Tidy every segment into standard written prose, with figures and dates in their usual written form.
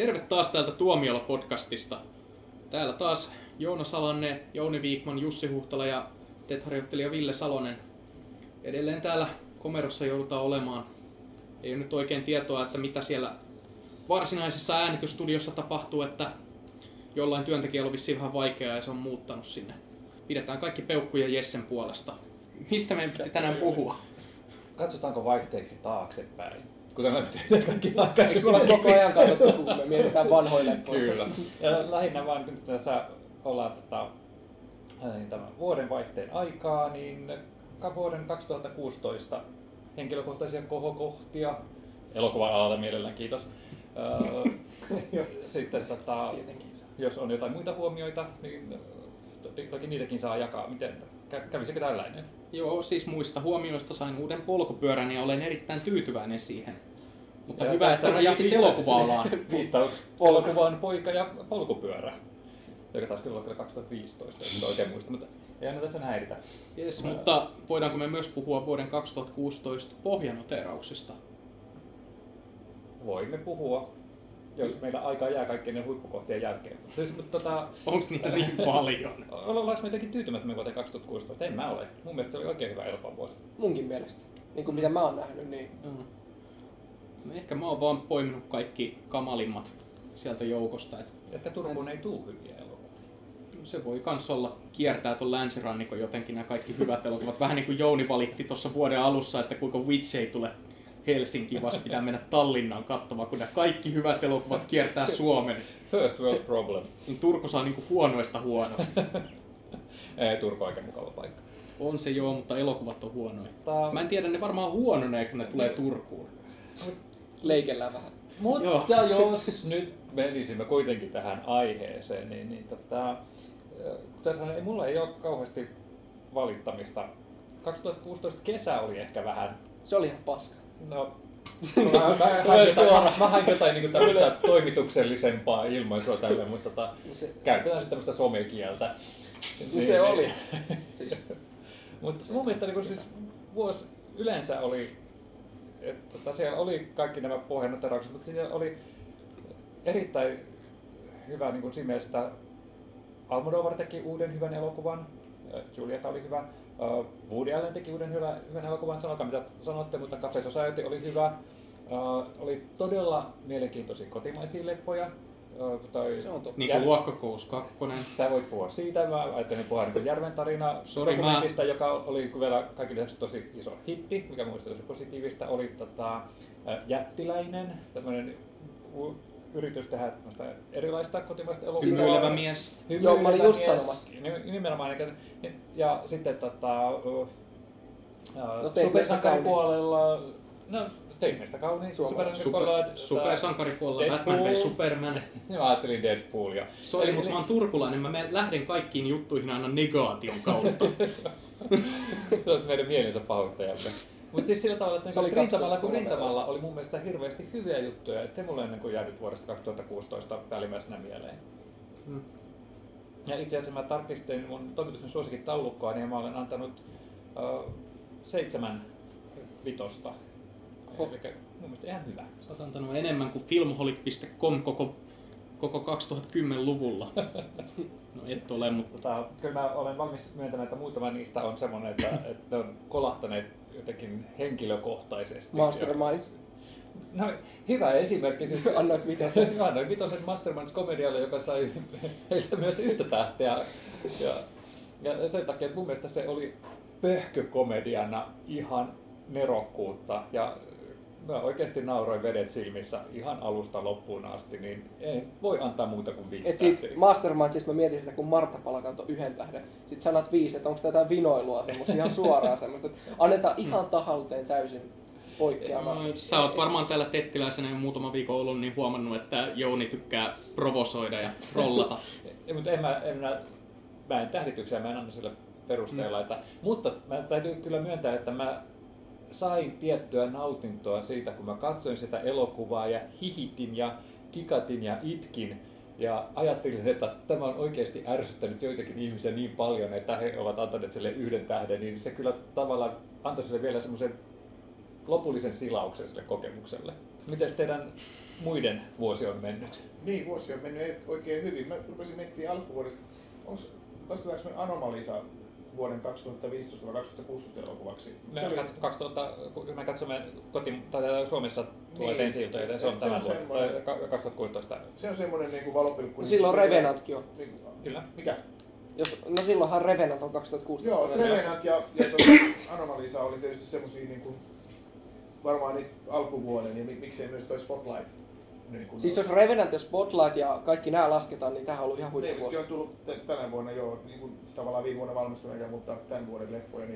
Terve taas täältä Tuomiolla-podcastista. Täällä taas Joona Salanne, Jouni Viikman, Jussi Huhtala ja TED-harjoittelija Ville Salonen. Edelleen täällä Komerossa joudutaan olemaan. Ei ole nyt oikein tietoa, että mitä siellä varsinaisessa äänitystudiossa tapahtuu, että jollain työntekijällä on vissiin vähän vaikeaa ja se on muuttanut sinne. Pidetään kaikki peukkuja Jessen puolesta. Mistä meidän piti tänään puhua? Katsotaanko vaihteeksi taaksepäin? Kuten me tehdään kaikki. Me ollaan koko ajan katsottu, kun me mietitään vanhoille. Kyllä. Ja lähinnä vaan, kun tässä ollaan tämän vuodenvaihteen aikaa, niin vuoden 2016 henkilökohtaisia kohokohtia. Elokuvan alalta mielellään, kiitos. Sitten, jos on jotain muita huomioita, niin toki niitäkin saa jakaa. Miten kävisikö tällainen? Joo, siis muista huomioista sain uuden polkupyörän ja olen erittäin tyytyväinen siihen. Mutta ja hyvä, että rajasit elokuva-alaan. Viittaus polkuvaan poika ja polkupyörä, joka taas kyllä oli 2015, jos oikein muista, mutta ei aina tässä häiritä. Yes, mutta voidaanko me myös puhua vuoden 2016 pohjanoteerauksista? Voimme puhua, jos meillä aikaa jää kaikkien huippukohtien jälkeen. Siis, onko niitä niin paljon? Ollaanko me jotenkin tyytymättömiä vuoteen 2016? En mä ole. Mun mielestä se oli oikein hyvä elokuva vuosi. Munkin mielestä. Niin kuin mitä mä oon nähnyt, niin... Ehkä mä oon vaan poiminut kaikki kamalimmat sieltä joukosta. Että Turkuun ei tuu hyviä elokuvia. No, se voi kans olla kiertää ton länsirannikon jotenkin nämä kaikki hyvät elokuvat. Vähän niin kuin Jouni valitti tuossa vuoden alussa, että kuinka Witch ei tule Helsinkiin, vaan pitää mennä Tallinnaan katsomaan, kun nämä kaikki hyvät elokuvat kiertää Suomen. First world problem. Niin Turku saa niinku huonoista huonot. Ei, Turku on oikein mukava paikka. On se joo, mutta elokuvat on huonoja. Mä en tiedä, ne varmaan huononee, kun ne tulee Turkuun. Leikellään vähän. Mutta jos nyt menisimme kuitenkin tähän aiheeseen, niin mulla ei ole kauheasti valittamista. 2016 kesä oli ehkä vähän... Se oli ihan paska. No, mä hain jotain niin tämmöistä toimituksellisempaa ilmaisua tälle, mutta käytetään sitten tämmöistä somekieltä. Niin, se oli. Siis. Mutta mun mielestä niin siis vuosi yleensä oli, että siellä oli kaikki nämä pohjanoteeraukset, mutta siellä oli erittäin hyvä niin siinä mielessä, että Almodóvar teki uuden hyvän elokuvan, Julieta oli hyvä. Woody Allen teki uuden hyvän elokuvan, sanokaa mitä sanotte, mutta Cafe Society oli hyvä. Oli todella mielenkiintoisia kotimaisia leffoja. Niin kuin Vuokkakous Kakkonen. Sä voit puhua siitä, mä ajattelin Puharikun järven tarina. Joka oli vielä kaikki lisäksi tosi iso hitti, mikä muistaa tosi positiivista. Oli Jättiläinen, tämmöinen yritys tehdä erilaista kotimaista elokuvaa. Hymyyvä mies. Joo, mä olin just sanomassa. Nimenomaan. Ja sitten supersankaripuolella... No, tein meistä kauniin. Supersankaripuolella Superman. Mä ajattelin Deadpool. Sori, mutta mä oon turkulainen. Mä lähden kaikkiin juttuihin aina negaation kautta. Se on meidän mielensä pahoittajamme. Mutta siis sillä tavalla, että rintamalla oli mun mielestä hirveästi hyviä juttuja, ettei mulle ennen kuin jäänyt vuodesta 2016 päällimmäisenä mieleen. Ja itse asiassa mä tarkistin mun toimituksen suosikkitaulukkoa, niin mä olen antanut 7/5. Eli mun mielestä ihan hyvä. Sä oot antanut enemmän kuin filmholic.com koko 2010-luvulla. No et ole, mutta... kyllä mä olen valmis myöntämään, että muutama niistä on semmoinen, että ne on kolahtaneet jotenkin henkilökohtaisesti. Masterminds. No, hyvä esimerkki. Siis annoit vitosen. Annoin vitosen Masterminds-komedialle, joka sai heistä myös yhtä tähteä. Ja sen takia, että mun mielestä se oli pöhkökomediana ihan nerokkuutta. Ja mä oikeasti nauroin vedet silmissä ihan alusta loppuun asti, niin ei voi antaa muuta kuin 5 tähteä. Et sit Mastermindsissa mä mietin sitä, kun Martta palkanto 1 tähden, sit sanat 5, että onko tätä vinoilua semmoista ihan suoraan semmoista, että annetaan ihan tahalteen täysin poikkeamaan. Sä oot varmaan täällä tettiläisenä jo muutama viikon ollut niin huomannut, että Jouni tykkää provosoida ja trollata. Mutta mä en tähdityksiä, mä en anna sillä perusteella, mutta mä täytyy kyllä myöntää, että mä sain tiettyä nautintoa siitä, kun mä katsoin sitä elokuvaa ja hihitin ja kikatin ja itkin ja ajattelin, että tämä on oikeasti ärsyttänyt joitakin ihmisiä niin paljon, että he ovat antaneet sille 1 tähden, niin se kyllä tavallaan antoi sille vielä semmoisen lopullisen silauksen sille kokemukselle. Mites teidän muiden vuosi on mennyt? Niin, vuosi on mennyt oikein hyvin. Mä rupesin miettimään alkuvuodesta, lasketaanko me Anomalisa vuoden 2015-2016 elokuvaksi? Me katsomme Suomessa tuolet ensi iltoja, joten se on tämän vuoden 2016. Se on semmoinen niin kuin valopilkku. No, silloin Revenantkin on. Niin, kyllä. Mikä? No silloinhan Revenant on 2016. Joo, Revenant ja Anomalisa oli tietysti semmosia niin kuin, varmaan niitä alkuvuoden ja miksei myös toi Spotlight. Niin kuin siis jos Revenant ja Spotlight ja kaikki nämä lasketaan, niin tämähän on ollut ihan huippuvuosi. Ne on tullut tänä vuonna jo, niin kuin tavallaan viime vuonna valmistuneita, mutta tämän vuoden leffoja,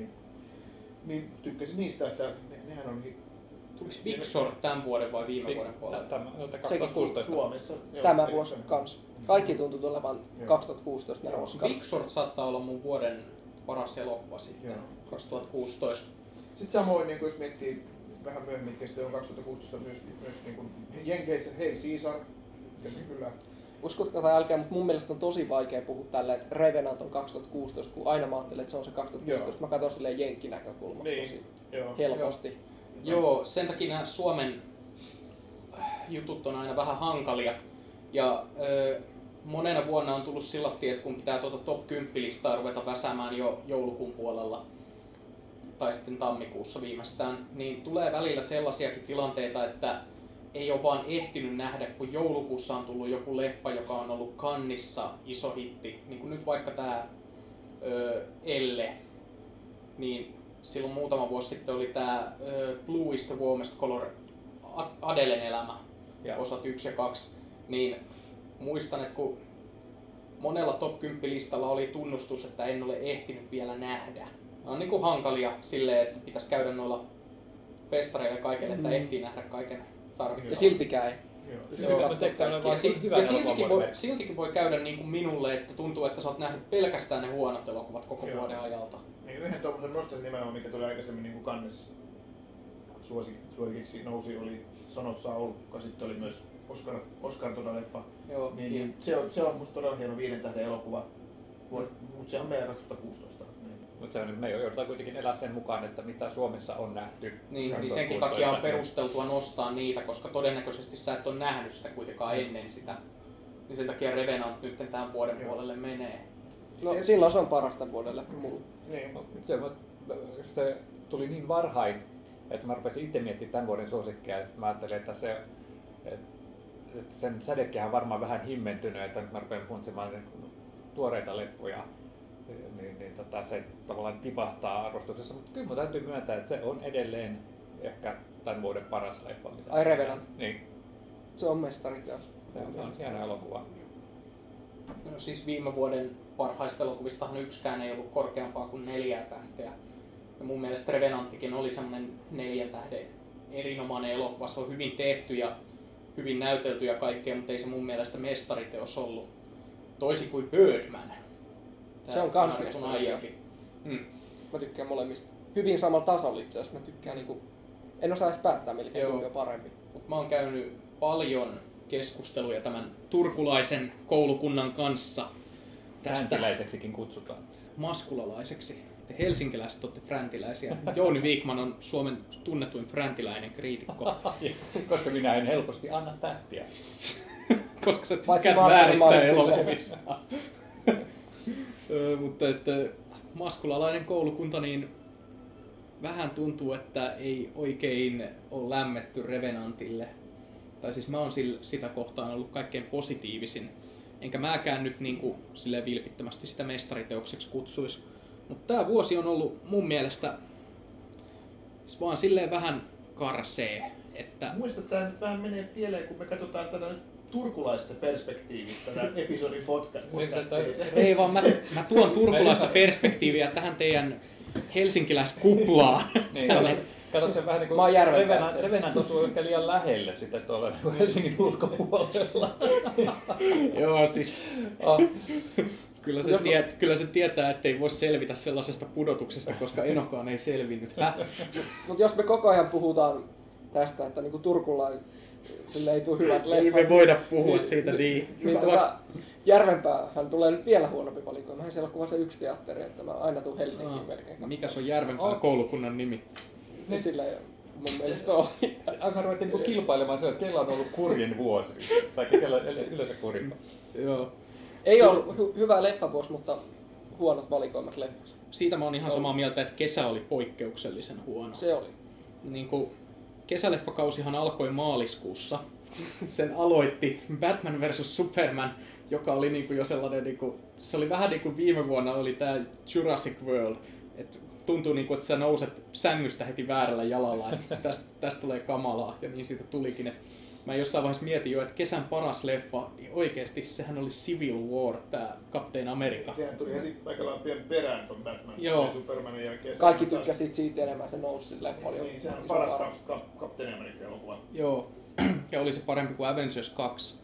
niin tykkäsin niistä, että nehän on... Tuliko Big Short tämän vuoden vai viime vuoden puolella? Sekin Suomessa. Tämä vuosi kanssa. Kaikki tuntuu tulevan 2016 ne Oscar. Big Short saattaa olla mun vuoden paras elokuva sitten, 2016. Sitten samoin, niin kuin jos miettii vähän myöhemmin, mitkä sitten on 2016 myös niin kuin Jenkeissä Hail Caesar, ja se kyllä... Uskotko tai älkää, mutta mun mielestä on tosi vaikea puhua tälleen, että Revenant on 2016, kun aina mä ajattelen, että se on se 2016. Joo. Mä katson silleen jenkkinäkökulmasta tosi helposti. Joo, sen takia nämä Suomen jutut on aina vähän hankalia. Ja monena vuonna on tullut sillattiin, että kun pitää tuota top 10-listaa ruveta väsäämään jo joulukuun puolella tai sitten tammikuussa viimeistään, niin tulee välillä sellaisiakin tilanteita, että ei ole vaan ehtinyt nähdä, kun joulukuussa on tullut joku leffa, joka on ollut kannissa iso hitti. Niin kuin nyt vaikka tämä Elle, niin silloin muutama vuosi sitten oli tämä Blue is the Warmest Color, Adelen elämä, osat 1 ja 2. Niin muistan, että kun monella top 10-listalla oli tunnustus, että en ole ehtinyt vielä nähdä. Ne on niin kuin hankalia silleen, että pitäisi käydä noilla festareilla kaikille, että ehtii nähdä kaiken tarvittavan. Ja siltikään ei. Siltikin voi käydä niin kuin minulle, että tuntuu, että sä oot nähnyt pelkästään ne huonot elokuvat koko vuoden ajalta. Niin yhden tuommoisen nostaisin nimenomaan, mikä tuli aikaisemmin niin kuin kannessa suosikiksi nousi, oli Sanossa ollut, joka sitten oli myös Oscar todella leffa. Joo, niin, se on musta todella hieno 5 tähden elokuva, mutta se on meillä 2016. Mutta me joudutaan kuitenkin elää sen mukaan, että mitä Suomessa on nähty. Niin senkin takia on perusteltua nostaa niitä, koska todennäköisesti sä et ole nähnyt sitä kuitenkaan ennen sitä. Niin sen takia Revenant nyt tämän vuoden puolelle menee. No silloin se on parasta vuodelle mulle. Niin. Se tuli niin varhain, että mä rupesin itse miettimään tämän vuoden suosikkia ja sitten mä ajattelin, että sen sädekkihän on varmaan vähän himmentynyt, että nyt mä rupean funtsimaan tuoreita leffoja. Niin, se tavallaan tipahtaa arvostuksessa, mutta kyllä mun täytyy myöntää, että se on edelleen ehkä tämän vuoden paras leffa. Ai Revenant? Niin. Se on mestariteos. Se on hieno elokuva. No siis viime vuoden parhaista elokuvistahan yksikään ei ollut korkeampaa kuin 4 tähteä. Ja mun mielestä Revenanttikin oli semmoinen 4 tähden erinomainen elokuva. Se on hyvin tehty ja hyvin näytelty ja kaikkea, mutta ei se mun mielestä mestariteos ollut. Toisin kuin Birdman. Se on kans mestariteos. Mä tykkään molemmista. Hyvin samalla tasolla itse asiassa. Mä tykkään niinku... En osaa edes päättää melkein kumpi on parempi. Mut mä oon käynyt paljon keskusteluja tämän turkulaisen koulukunnan kanssa. Fräntiläiseksikin kutsutaan. Maskulalaiseksi. Te helsinkiläiset olette fräntiläisiä. Jouni Viikman on Suomen tunnetuin fräntiläinen kriitikko. Koska minä en helposti anna tähtiä. Koska sä tykkäät vääristä elokuvista. Mutta että maskulalainen koulukunta, niin vähän tuntuu, että ei oikein ole lämmetty Revenantille. Tai siis mä oon sitä kohtaan ollut kaikkein positiivisin. Enkä mäkään nyt niin kuin silleen vilpittömästi sitä mestariteokseksi kutsuisi. Mutta tää vuosi on ollut mun mielestä vaan silleen vähän karsee, että... Muista, että tää nyt vähän menee pieleen, kun me katsotaan tätä nyt turkulaista perspektiivistä tämän episodin podcastia. Ei vaan, mä tuon turkulaista perspektiiviä tähän teidän helsinkiläiskuplaan. Kato sen vähän niin kuin Revenant osuu ehkä liian lähelle sitä tuolla Helsingin ulkopuolella. Joo, siis... Kyllä se tietää, ettei voi selvitä sellaisesta pudotuksesta, koska Enokaan ei selvinnyt. Mutta jos me koko ajan puhutaan tästä, että niinku turkulaisille ei tule hyvät leffat. Ei me voida puhua siitä niin. Järvenpäähän tulee nyt vielä huonompi valikoima. Mähän siellä on kuvassa 1 teatteri, että mä aina tuun Helsinkiin melkein. Mikä se on Järvenpään koulukunnan nimi? Niin sillä ei ole. mun mielestä on. Aika ruvettiin niinku kilpailemaan sen, että kellä on ollut kurjin vuosi. Tai kellä yleensä kurjin. Joo. Ei ollut hyvä leffavuosi, mutta huonot valikoimat leffassa. Siitä mä oon ihan samaa mieltä, että kesä oli poikkeuksellisen huono. Se oli. Niinku kesäleffakausihan alkoi maaliskuussa. Sen aloitti Batman vs Superman, joka oli niinku jo sellainen niinku, se oli vähän niinku viime vuonna oli tää Jurassic World. Et tuntuu niinku, että sä nouset sängystä heti väärällä jalalla, että tästä tulee kamalaa, ja niin siitä tulikin. Et mä jossain vaiheessa mietin jo, että kesän paras leffa, niin oikeesti sehän oli Civil War, tää Captain America. Sehän tuli heti aikallaan pian perään ton Batman ja Supermanin jälkeen. Kaikki tykkäsit siitä enemmän, se nousi silleen paljon. Niin, sehän on paras Captain America-elokuva. Joo, ja oli se parempi kuin Avengers 2,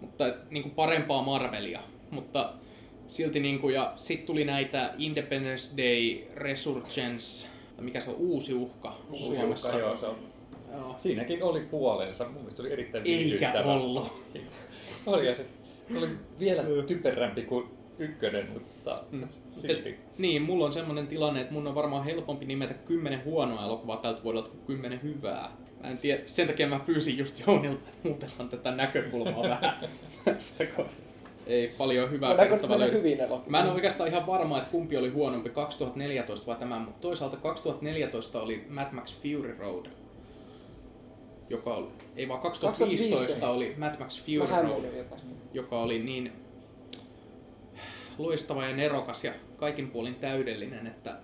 mutta niinku parempaa Marvelia. Mutta silti niinku, ja sit tuli näitä Independence Day, Resurgence, mikä se on, Uusi uhka Suomessa. Uusi uhka, joo, se on. Joo. Siinäkin oli puolensa, mun mielestä oli erittäin viihdyttävä. Eikä ollut. Oli se, oli vielä typerämpi kuin ykkönen, mutta silti. Niin, mulla on semmonen tilanne, että mun on varmaan helpompi nimetä 10 huonoa elokuvaa tältä vuodelta kuin 10 hyvää. Mä en tiedä, sen takia mä pyysin just Jounilta, että muutetaan tätä näkökulmaa vähän. Ei paljon hyvää kertavaa löytyy. Mä en ole oikeastaan ihan varma, että kumpi oli huonompi, 2014 vai tämä, mutta toisaalta 2014 oli Mad Max Fury Road. Joka oli, ei vaan 2015 oli Mad Max Fury Road, joka oli niin loistava ja nerokas ja kaikin puolin täydellinen, että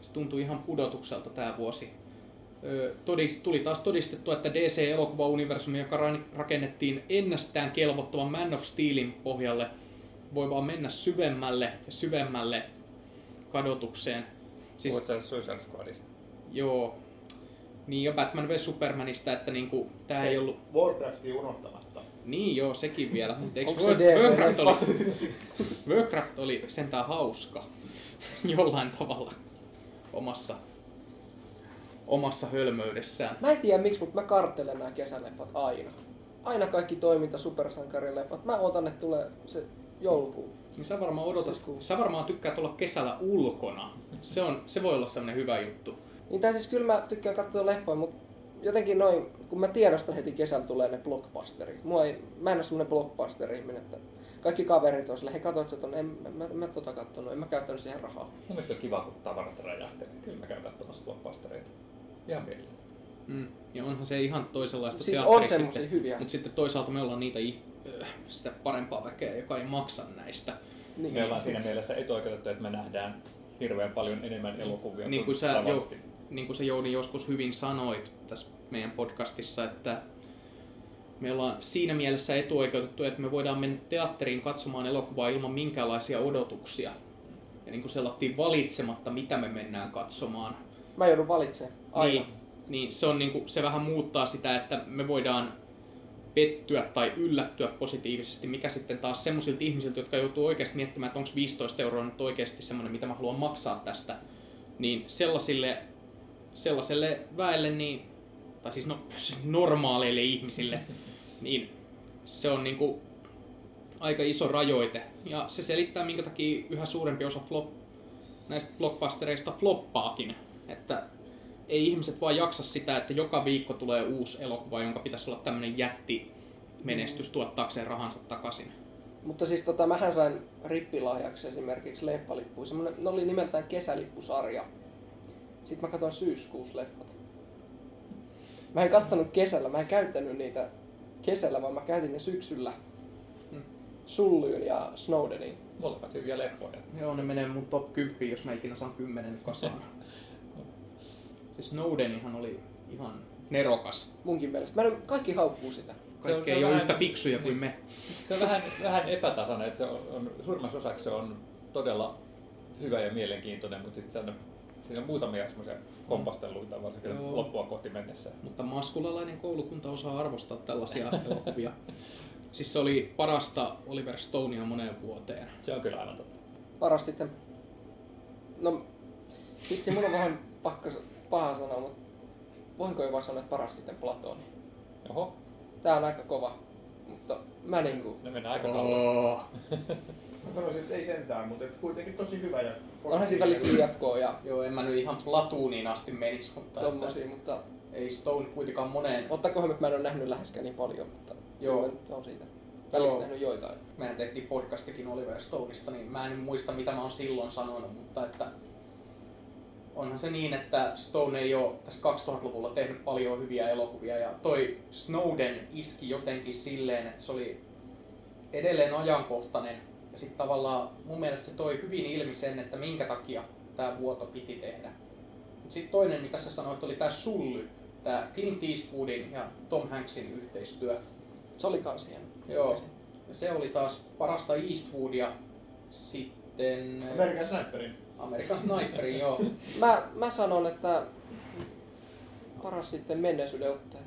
se tuntui ihan pudotukselta tää vuosi. Tuli taas todistettua, että DC-elokuva-universumi, joka rakennettiin ennestään kelvottoman Man of Steelin pohjalle, voi vaan mennä syvemmälle ja syvemmälle kadotukseen. Siis, puhutko Suicide Squadista? Joo. Niin, ja Batman vs Supermanista, että niinku, tää ei ollut... Warcraftia unohtamatta. Niin joo, sekin vielä. Onko Warcraft oli sentään hauska jollain tavalla omassa hölmöydessään. Mä en tiedä miksi, mutta mä karttelen nämä kesäleffat aina. Aina kaikki toiminta supersankarileffat. Mä odotan, että tulee se joulukuun. Niin sä varmaan odotat. Sä varmaan tykkäät olla kesällä ulkona. Se voi olla sellainen hyvä juttu. Niin tai siis kyllä mä tykkään katsoa leffoja, mutta jotenkin noin, kun mä tiedostan heti kesällä tulee ne blockbusterit. Mä en ole semmonen blockbuster-ihminen, että kaikki kaverit on sillä, hei katsoit sä ton, en mä tota kattonut, en mä käyttänyt siihen rahaa. Mun mielestä on kiva, kun tavarat räjähtelee. Kyllä mä käyn katsomassa blockbustereita. Ihan mielellä. Ja onhan se ihan toisenlaista siis teatteria sitten, hyviä. Mutta sitten toisaalta me ollaan niitä sitä parempaa väkeä, joka ei maksa näistä. Niin. Me ollaan siinä mielessä etuoikeutettu, että me nähdään hirveän paljon enemmän elokuvia niin kuin tavallisesti. Niin kuin sä Jouni joskus hyvin sanoit tässä meidän podcastissa, että me ollaan siinä mielessä etuoikeutettu, että me voidaan mennä teatteriin katsomaan elokuvaa ilman minkäänlaisia odotuksia. Ja niin kuin sellattiin valitsematta, mitä me mennään katsomaan. Mä joudun valitsemaan aina. Niin se on niin kuin, se vähän muuttaa sitä, että me voidaan pettyä tai yllättyä positiivisesti, mikä sitten taas semmoisilta ihmisiltä, jotka joutuu oikeasti miettimään, että onko 15 € nyt oikeasti semmoinen, mitä mä haluan maksaa tästä, niin sellaiselle väelle, niin, tai siis normaaleille ihmisille, niin se on niinku aika iso rajoite. Ja se selittää, minkä takia yhä suurempi osa näistä blockbustereista floppaakin. Että ei ihmiset vaan jaksa sitä, että joka viikko tulee uusi elokuva, jonka pitäisi olla tämmöinen jättimenestys tuottaakseen rahansa takaisin. Mutta siis mähän sain rippilahjaksi esimerkiksi leffalippuja. Ne oli nimeltään kesälippusarja. Sitten mä katsoin syyskuussa leffat. Mä en kattanut kesällä, mä en käyttänyt niitä kesällä, vaan mä käytin ne syksyllä Sullyyn ja Snowdeniin. Molemmat hyviä leffoja. Joo, ne menee mun top 10, jos mä ikinä saan 10 kasaan. Se Snowdenihan oli ihan nerokas. Munkin mielestä. Kaikki haukkuu sitä. Kaikki ei ole yhtä fiksuja kuin me. Se on vähän epätasainen, että suurimmassa osaksi se on todella hyvä ja mielenkiintoinen, mutta sitten se on... Siinä on muutamia semmoisia kompasteluita, varsinkin loppua kohti mennessä. Mutta maskulalainen koulukunta osaa arvostaa tällaisia elokuvia. Siis se oli parasta Oliver Stonea moneen vuoteen. Se on kyllä aivan totta. Paras sitten... No... Itse mun on vähän paha sanoa, mutta... Voinko jo vaan sanoa, että paras sitten Platoni? Oho. Tää on aika kova, mutta mä niinku... Ne mennään aika kauan. Mä sanoisin, että ei sentään, mutta kuitenkin tosi hyvä ja positiivinen. Onhan siinä välistä IFK ja... Joo, en mä nyt ihan Platooniin asti menisi, mutta... Tommosia, mutta ei Stone kuitenkaan moneen. Ottakohan, että mä en ole nähnyt läheskään niin paljon, mutta joo, on siitä. Välistä nähnyt joitain. Mehän tehtiin podcastikin Oliver Stoneista, niin mä en muista mitä mä oon silloin sanonut, mutta että onhan se niin, että Stone ei ole tässä 2000-luvulla tehnyt paljon hyviä elokuvia ja toi Snowden iski jotenkin silleen, että se oli edelleen ajankohtainen ja sitten tavallaan mun mielestä se toi hyvin ilmi sen, että minkä takia tämä vuoto piti tehdä. Mutta sitten toinen, mitä sä sanoit, oli tämä Sully, tämä Clint Eastwoodin ja Tom Hanksin yhteistyö. Se oli kans hieno. Joo, ja se oli taas parasta Eastwoodia sitten... American Sniperin, joo. Mä sanon, että paras sitten menneisyyden otteen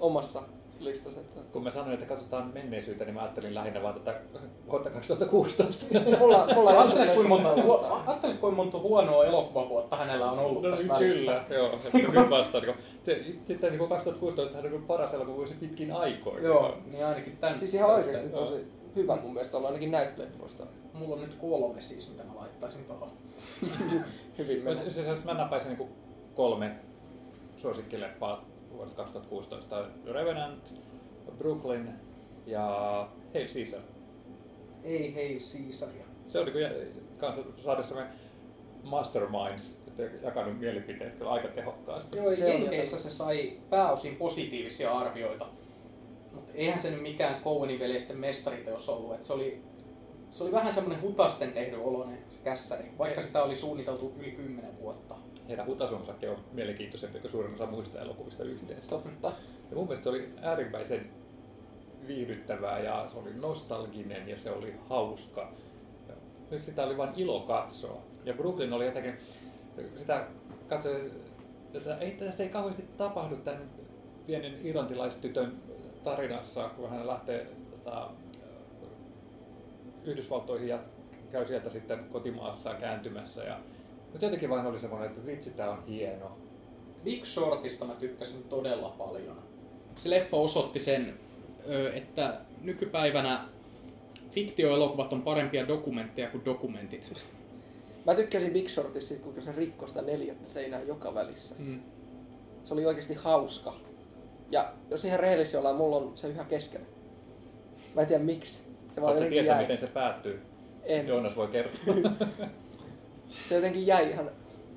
omassa listassa. Kun mä sanoin, että katsotaan menneisyyttä, niin mä ajattelin lähinnä vaan tätä vuotta 2016. Ajattelin, kuinka monta huonoa elokuvavuotta hänellä on ollut tässä välissä. Kyllä, joo, se hyvin vastaan. Sitten niin 2016 hän on paras elokuva vuosi pitkin aikoin. Joo, niin ainakin tämän. Siis ihan oikeasti tosi hyvä mun mielestä olla ainakin näistä leffoista. Mulla on nyt 3 siis, mitä mä laittaisin tuohon. Hyvin mennä. Siis jos mä napaisin niin 3 suosikkileffaa vuodelta 2016. Revenant, Brooklyn ja Hail Caesar. Ei Hail Caesaria. Se oli kansansarjassamme Masterminds jakanut mielipiteet kyllä aika tehokkaasti. Joo, Jenkeissä se sai pääosin positiivisia arvioita. Mutta eihän se nyt mikään Coenin veljesten mestariteos ollut. Et se oli vähän semmoinen hutasten tehdy oloinen se kässäri, vaikka sitä oli suunniteltu yli 10 vuotta. Heidän hutasunsakin on mielenkiintoisempi kuin suurin osa muista elokuvista yhteensä. Totta. Ja mun mielestä se oli äärimmäisen viihdyttävää ja se oli nostalginen ja se oli hauska. Ja nyt sitä oli vain ilo katsoa. Ja Brooklyn oli jotenkin, sitä katsoi, että ei, tässä ei kauheasti tapahdu tämän pienen irlantilaistytön tarinassa, kun hän lähtee Yhdysvaltoihin ja käy sieltä sitten kotimaassaan kääntymässä. Ja... Mutta jotenkin vain oli semmoinen, että vitsi, tää on hieno. Big Shortista mä tykkäsin todella paljon. Se leffa osoitti sen, että nykypäivänä fiktioelokuvat on parempia dokumentteja kuin dokumentit. Mä tykkäsin Big Shortista, kuinka se rikkoi sitä 4. seinää joka välissä. Mm. Se oli oikeasti hauska. Ja jos ihan rehellisiä ollaan, mulla on se yhä kesken. Mä en tiedä miksi. Oletko sä tietää, miten se päättyy? En. Joonas voi kertoa. Se jotenkin jäi ihan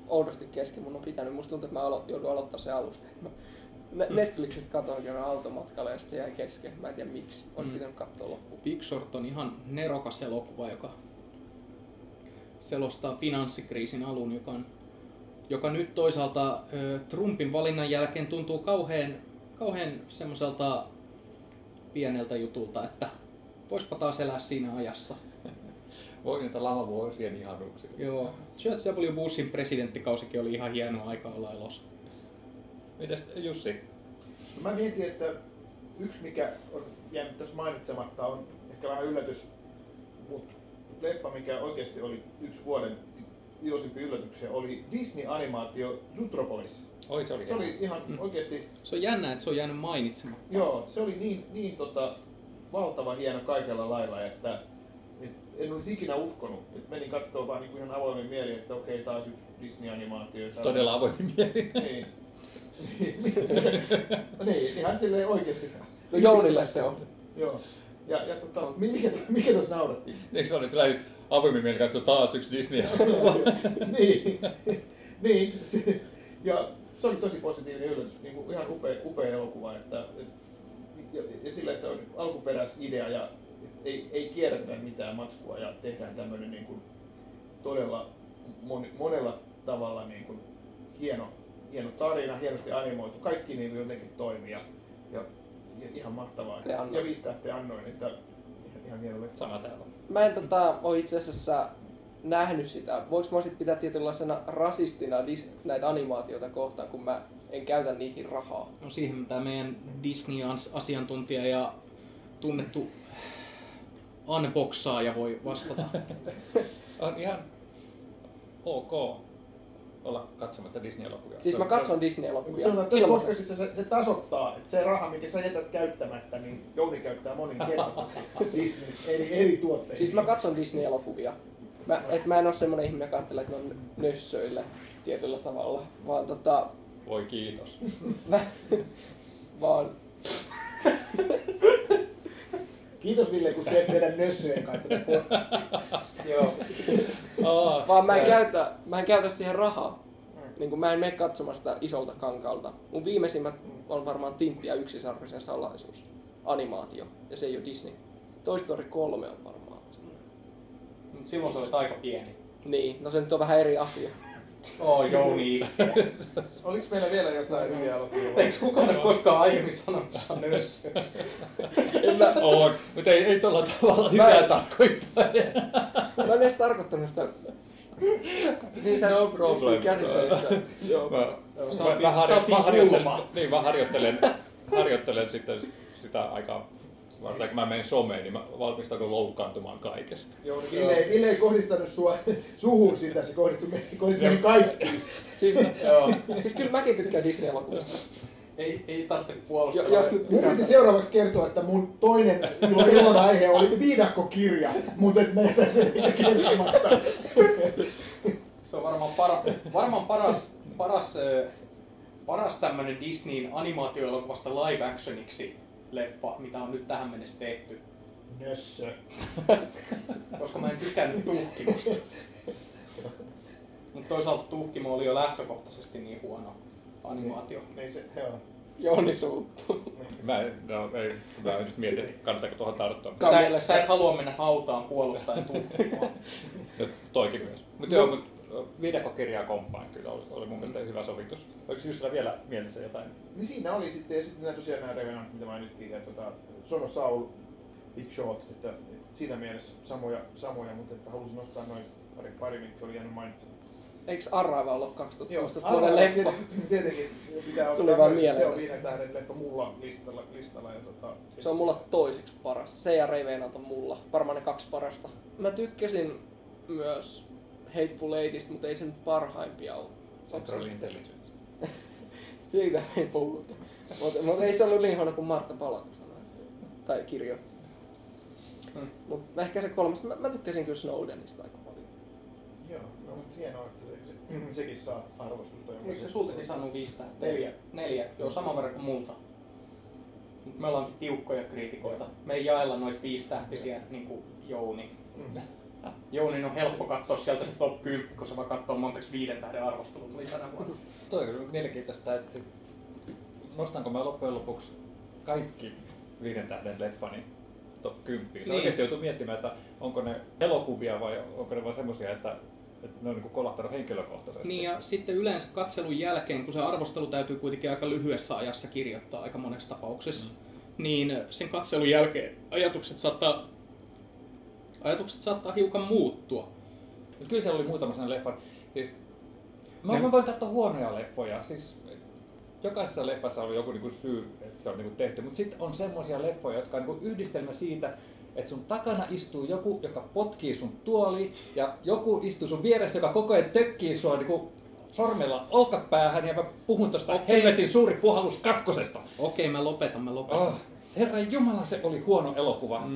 oudosti kesken, mun on pitänyt. Musta tuntuu, että mä joudun aloittaa sen alusta. Netflixistä katsoin kerran automatkalle ja se jäi kesken. Mä en tiedä miksi. Olisi pitänyt katsoa loppuun. Big Short on ihan nerokas elokuva, joka selostaa finanssikriisin alun, joka nyt toisaalta Trumpin valinnan jälkeen tuntuu kauhean semmoiselta pieneltä jutulta, että voispa taas elää siinä ajassa. Voi niitä lamavuosien ihanuuksia. Joo. George W. Bushin presidenttikausikin oli ihan hieno aika olla elossa. Mitäs Jussi? No mä mietin, että yksi mikä on jäänyt tässä mainitsematta on ehkä vähän yllätys, mutta leffa mikä oikeasti oli yksi vuoden iloisimpia yllätyksiä oli Disney-animaatio Zootropolis. Oi, se oli ihan oikeasti... Se on jännä, että se on jäänyt mainitsematta. Joo, se oli niin valtava hieno kaikella lailla, että en olisi ikinä uskonut. Et menin katsoa vaan niinku ihan avoimin mieli, että okei, taas yksi Disney-animaatio. Todella avoimin mieli. Niin. Niin, ihan silleen oikeasti. No Jounille se on. Joo. Ja mikä tuossa naurattiin? Eikö se ole nyt lähdin avoimin mieli katsoa taas yksi Disney-animaatio? Niin. Ja se oli tosi positiivinen yllätys. Niinku ihan upea elokuva. Ja sillä, että on alkuperäisidea ja ei kierretä mitään matskua ja tehdään tämmöinen niin kuin todella monella tavalla niin kuin hieno tarina, hienosti animoitu, kaikki niin jotenkin toimii ja ihan mahtavaa. Ja 5 tähteä annoin, että ihan hieno leffa. Sama täällä. Mä en ole itse asiassa nähnyt sitä. Voinko mä sitten pitää tietynlaisena rasistina näitä animaatioita kohtaan, kun mä en käytä niihin rahaa? No siihen tämä meidän Disney-asiantuntija ja tunnettu unboxaaja voi vastata. On ihan ok olla katsomatta Disney-elokuvia. Siis mä katson Disney-elokuvia. Koska siis se tasoittaa, että se raha, mikä sä jätät käyttämättä, niin Jouni käyttää moninkertaisesti Disney eri tuotteisiin. Siis mä katson Disney-elokuvia. Mä en ole semmoinen ihminen, joka ajattelee, että ne on nössöillä tietyllä tavalla, vaan Voi kiitos. Vaan. Kiitos Ville, kun teet teidän nössyjen kanssa tätä podcastia. Joo. Vaan mä en käytä siihen rahaa. Niin mä en mene katsomasta isolta kankalta. Mun viimeisimmät on varmaan Tintti ja Yksisarvisen salaisuus. Animaatio. Ja se ei ole Disney. Toy Story 3 on varmaan. Silloin se oli aika pieni. Niin, no se nyt on vähän eri asia. Jouni. Oliks meillä vielä jotain hyviä elokuvia? Eiks kukaan koskaan aiemmin sanonut nössöksi? On, mutta ei tuolla tavalla hyvää tarkoittaa. Mä en edes tarkoittanut sitä. Niin sä on problem. Mä harjoittelen sitten sitä aikaa. Varsinkin kun mä menen someen, niin mä valmistaudun loukkaantumaan kaikesta. Joo, Ville ei kohdistanut sua suhun sitä, se kohdistui meihin kaikkiin. Siis kyllä mäkin tykkään Disney-elokuvista. Ei tarvitse puolustella. Mun piti seuraavaksi kertoa, että mun toinen ilon aihe oli viidakkokirja, mutta et mä jätän sen niitä kertomatta. Se on varmaan paras tämmönen Disneyn animaatioelokuvasta live actioniksi. Leffa, mitä on nyt tähän mennessä tehty. Nössö. Koska mä en tykännyt Tuhkimosta. Mutta toisaalta Tuhkimo oli jo lähtökohtaisesti niin huono animaatio. Jouni suuttuu. Mä en nyt mietin, kannattaako tuohon tarttua. Sä et halua mennä hautaan puolustaen Tuhkimoa. Toikin myös. Mutta joo, viidakokirjaa komppaan kyllä oli mun mielestä hyvä sovitus. Oliko Jussilla vielä mielessä jotain? Niin siinä oli sitten, ja sitten tosiaan nämä Revenant, mitä mainittiin, ja Sono Saul, Big Short, että siinä mielessä samoja, mutta että halusin nostaa noin pari mitkä oli jäänyt mainitsemaan. Eikö Arraiva ollut 2016 vuoden leffa? Tietenkin, pitää ottaa myös, se on viiden tähden leffa mulla listalla. Ja se on mulla toiseksi paras, se ja Revenant on mulla, varmaan ne kaksi parasta. Mä tykkäsin myös Hateful Eightistä, mutta ei sen parhaimpia ole. Central Intelligence. Siitä ei puhuta. Mutta ei se ollut linhoina kuin Martta Palak tai kirjoitti. Mutta ehkä se kolmas. Mä tykkäsin kyllä Snowdenista aika paljon. Joo, no, mutta hienoa, että sekin saa arvostusta. Eikö se sultakin saanut 5 tähteä? 4. Joo, saman verran kuin multa. Mutta me ollaankin tiukkoja kriitikoita. Me ei jaella noita 5-tähtisiä niin kuin Jouni. Jounin on helppo katsoa sieltä se top 10, kun se vaan katsoo montaks 5 tähden arvostelut oli tänä vuonna. Toi on mielenkiintoista, että nostanko mä loppujen lopuksi kaikki 5 tähden leffani top 10. Se oikeesti joutuu miettimään, että onko ne elokuvia vai onko ne vaan semmosia, että ne on niin kuin kolahtanut henkilökohtaisesti. Niin ja sitten yleensä katselun jälkeen, kun se arvostelu täytyy kuitenkin aika lyhyessä ajassa kirjoittaa aika monessa tapauksessa, niin sen katselun jälkeen ajatukset saattaa hiukan muuttua. Mut kyllä se oli muutama sen leffan. Siis, mä voin katsoa huonoja leffoja. Siis, jokaisessa leffassa oli joku niinku syy, että se on niinku tehty. Mutta sitten on semmoisia leffoja, jotka on niinku yhdistelmä siitä, että sun takana istuu joku, joka potkii sun tuoliin. Ja joku istuu sun vieressä, joka koko ajan tökkii sua niinku sormella olkapäähän. Ja mä puhun tosta helvetin suuri puhallus kakkosesta. Okei, mä lopetan. Oh, herran jumala, se oli huono elokuva.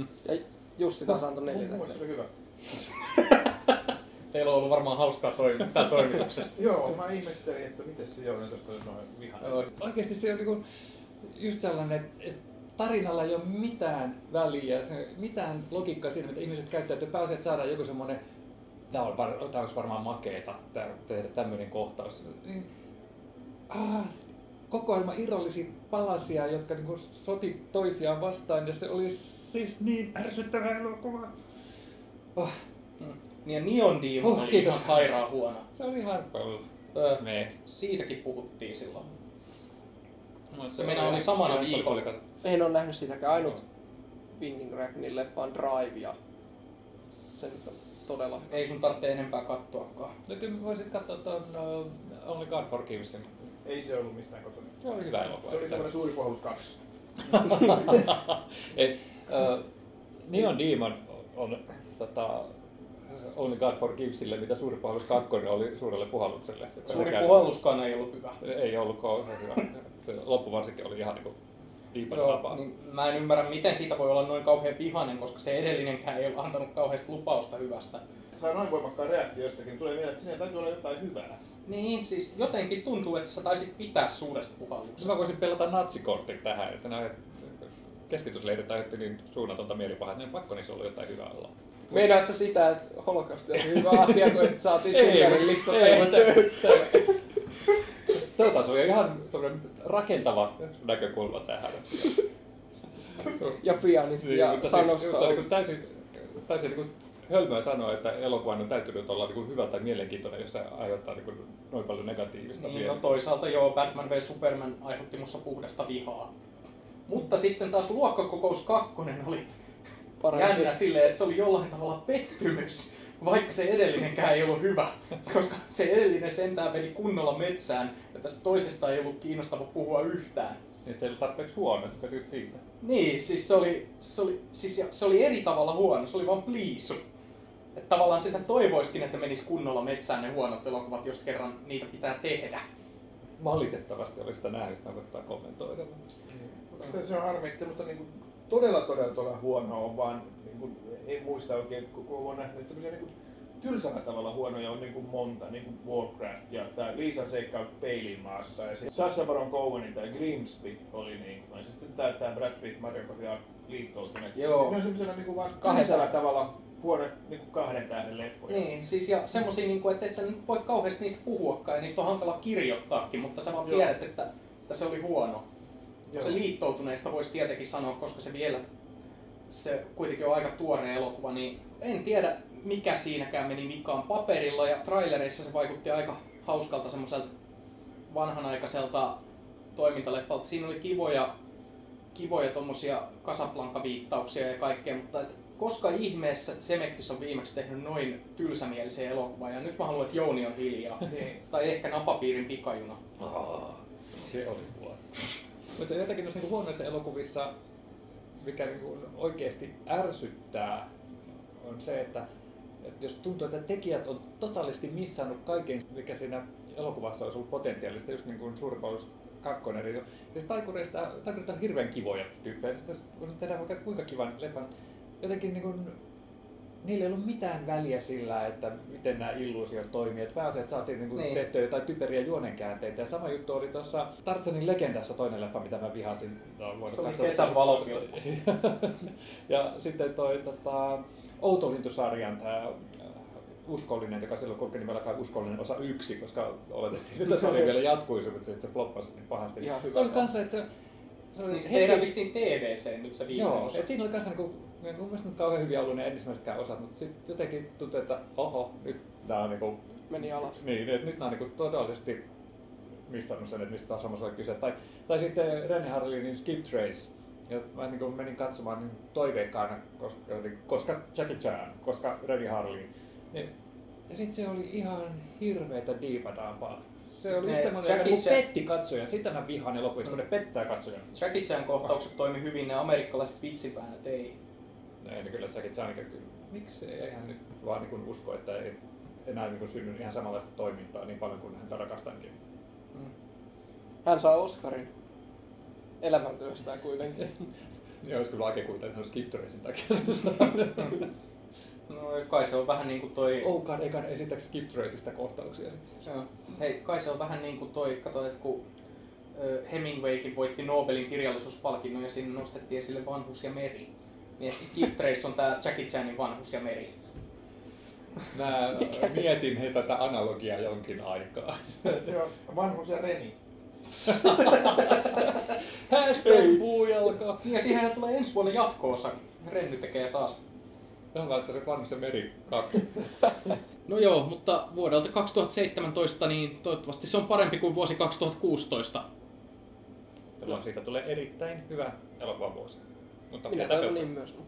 Jussi taas antoi 4 tähteä. Mun mielestä oli hyvä. Teillä on ollut varmaan hauskaa tää toimituksessa. Joo, mä ihmettelin, että miten se Jouni tuosta noin vihainen. Oikeesti se on niinku just sellainen, että tarinalla ei ole mitään väliä, mitään logiikkaa siinä, mitä ihmiset käyttäytyy. Pääsee, että saadaan joku semmonen, tää olisi varmaan makeeta tehdä tämmöinen kohtaus. Niin, kokoelma irrallisia palasia, jotka niinku soti toisiaan vastaan, ja se oli siis niin ärsyttävä elokuva. Oh. Ja Neon Demon oli ihan sairaan huono. Se oli ihan... Siitäkin puhuttiin silloin. No, se meillä oli samana viikolla. En ole nähnyt siitäkään ainut Winning leffaan Drivea. Se nyt on todella... Ei sun tarvitse enempää katsoakaan. No kyllä voisit katsoa tuon Only God Forgivesin. Ei se ollut mistään kotona. Se oli hyvä elokuva. Se oli semmoinen suuri puhallus 2. Neon Demon on Only God Forgivesille, mitä suuri puhallus 2 oli suurelle puhallukselle. Suuri puhalluskaan ei ollut hyvä. Ei ollutkaan hyvä. Loppu varsinkin oli ihan niinku Joo, niin mä en ymmärrä, miten siitä voi olla noin kauhean vihainen, koska se edellinenkään ei ole antanut kauheasti lupausta hyvästä. Saa noin voimakkaan reaktio jostakin, tulee vielä, että sinne täytyy olla jotain hyvää. Niin, siis jotenkin tuntuu, että sä taisit pitää suuresta puhalluksesta. Mä voisin pelata natsikortin tähän, että nämä keskitysleirit aiheuttelivat suunnatonta mielipahaa, niin pakko niissä olla jotain hyvää olla. Meinaatko sitä, että holokausti on hyvä asia, kun et saatiin sykärin listat tehtyä? Toivotaan, se on ihan rakentava näkökulma tähän. Ja pianisti niin, ja sanossa siis, on. Täysin niin hölmöä sanoa, että elokuvan on täytynyt olla niin hyvä tai mielenkiintoinen, jos se aiheuttaa niin noin paljon negatiivista. Niin, no toisaalta joo, Batman v Superman aiheutti musta puhdasta vihaa. Mutta sitten taas Vuokkakous Kakkonen oli jännä silleen, että se oli jollain tavalla pettymys. Vaikka se edellinenkään ei ollut hyvä, koska se edellinen sentään meni kunnolla metsään ja tästä toisesta ei ollut kiinnostava puhua yhtään. Niin, ei ollut tarpeeksi huono, että tyt siitä. Niin, siis se oli eri tavalla huono, se oli vaan pliisu. Että tavallaan sitä toivoiskin, että menisi kunnolla metsään ne huonot elokuvat, jos kerran niitä pitää tehdä. Valitettavasti oli sitä nähnyt, tarkoittaa kommentoida. Mm. Se on harmi, että niinku todella huonoa on vaan. En muista oikein, kun olen nähnyt semmoisia niin tylsällä tavalla huonoja on niin monta, niin kuin Warcraft ja tämä Liisan seikkaus peilimaassa ja Sacha Baron Cohenin tai Grimsby oli niin kuin, ja sitten tämä Brad Pitt, Mario Kart ja liittoutuneet. Ne on semmoisena niin vaan tylsällä tavalla huono niin kuin 2 tähden leffoja. Niin, siis ja semmoisia, niin että et sä nyt voi kauheasti niistä puhuakaan ja niistä on hankala kirjoittaakin, mutta sä vaan tiedät, että se oli huono. Joo. Se liittoutuneista voisi tietenkin sanoa, koska se vielä se kuitenkin on aika tuore elokuva, niin en tiedä mikä siinäkään meni vikaan paperilla ja trailereissa se vaikutti aika hauskalta semmoiselta vanhanaikaiselta toimintaleffalta. Siinä oli kivoja tommosia Casablanca-viittauksia ja kaikkea, mutta et koska ihmeessä Zemeckis on viimeksi tehnyt noin tylsämielisen elokuvan ja nyt mä haluan, että Jouni on hiljaa. Tai ehkä Napapiirin pikajuna. Se oli puolella. Mutta jotenkin noissa huonoissa elokuvissa mikä niin oikeasti ärsyttää, on se, että jos tuntuu, että tekijät on totaalisesti missannut kaiken, mikä siinä elokuvassa olisi ollut potentiaalista, just niin kuin Suurpaus 2. Siis taikureista on hirveän kivoja tyyppejä, kun tehdään vaikka kuinka kivan leffan, jotenkin niin kuin, niillä ei ollut mitään väliä sillä, että miten nämä illuusiot toimii. Että pääosin, että saatiin niin kuin tehtyä jotain typeriä juonenkäänteitä. Ja sama juttu oli tuossa Tartsanin legendassa toinen leffa, mitä mä vihasin. Se oli kesän valokilta. Ja sitten toi Outolintusarjan tämä Uskollinen, joka silloin kulki nimellä kai Uskollinen osa 1, koska oletettiin, että se oli vielä jatkuisi, mutta se floppasi niin pahasti. Ihan hyvä. Se oli kanssa, että se tehdään vissiin TVC nyt se viimeinen osa. Siinä oli kanssa niin mun mielestä nyt kauhean hyviä ollut ne ensimmäisetkään osat, mutta sitten jotenkin tuntuu, että nyt nämä on niinku meni alas. Niin, että nyt nämä on niinku todellisesti missannut sen, että mistä on samassa oli kyse. Tai sitten Renny Harlinin Skip Trace. Ja mä niinku menin katsomaan niin toiveikkaana, koska Jackie Chan, koska Renny Harlin. Ja sitten se oli ihan hirveetä diipadaampaa. Se oli just petti katsojan, sitä mä vihaan ne lopuksi, kun ne pettää katsojan. Jackie Chan kohtaukset toimi hyvin, ne amerikkalaiset vitsipäännöt ei. No ei, kyllä Jackie Chan, miksi eihän nyt vaan niin usko, että ei enää niin synny ihan samanlaista toimintaa niin paljon kuin häntä rakastankin. Hän saa Oscarin elämäntyöstään kuitenkin. Niin olisi kyllä aikein kuitenkin, että hän on Skip Tracen takia. No kai se on vähän niinku toi... Oukaan eikä esitäks Skip Tracesta kohtauksia sitten. No. Hei, kai se on vähän niinku toi, kato, että kun Hemingwaykin voitti Nobelin kirjallisuuspalkinnon ja sinne nostettiin esille Vanhus ja meri. Niin Skip Trace on tää Jackie Chanin Vanhus ja meri. Mä mietin he tätä analogiaa jonkin aikaa. Se on Vanhus ja Reni. Hashtag puujalka. Ja siihen tulee ensi vuonna jatko-osa. Renny tekee taas. Tähän välttämättä Vanhus ja meri 2. No joo, mutta vuodelta 2017 niin toivottavasti se on parempi kuin vuosi 2016. Siitä tulee erittäin hyvä elokuvavuosi. Minä toivon niin myös.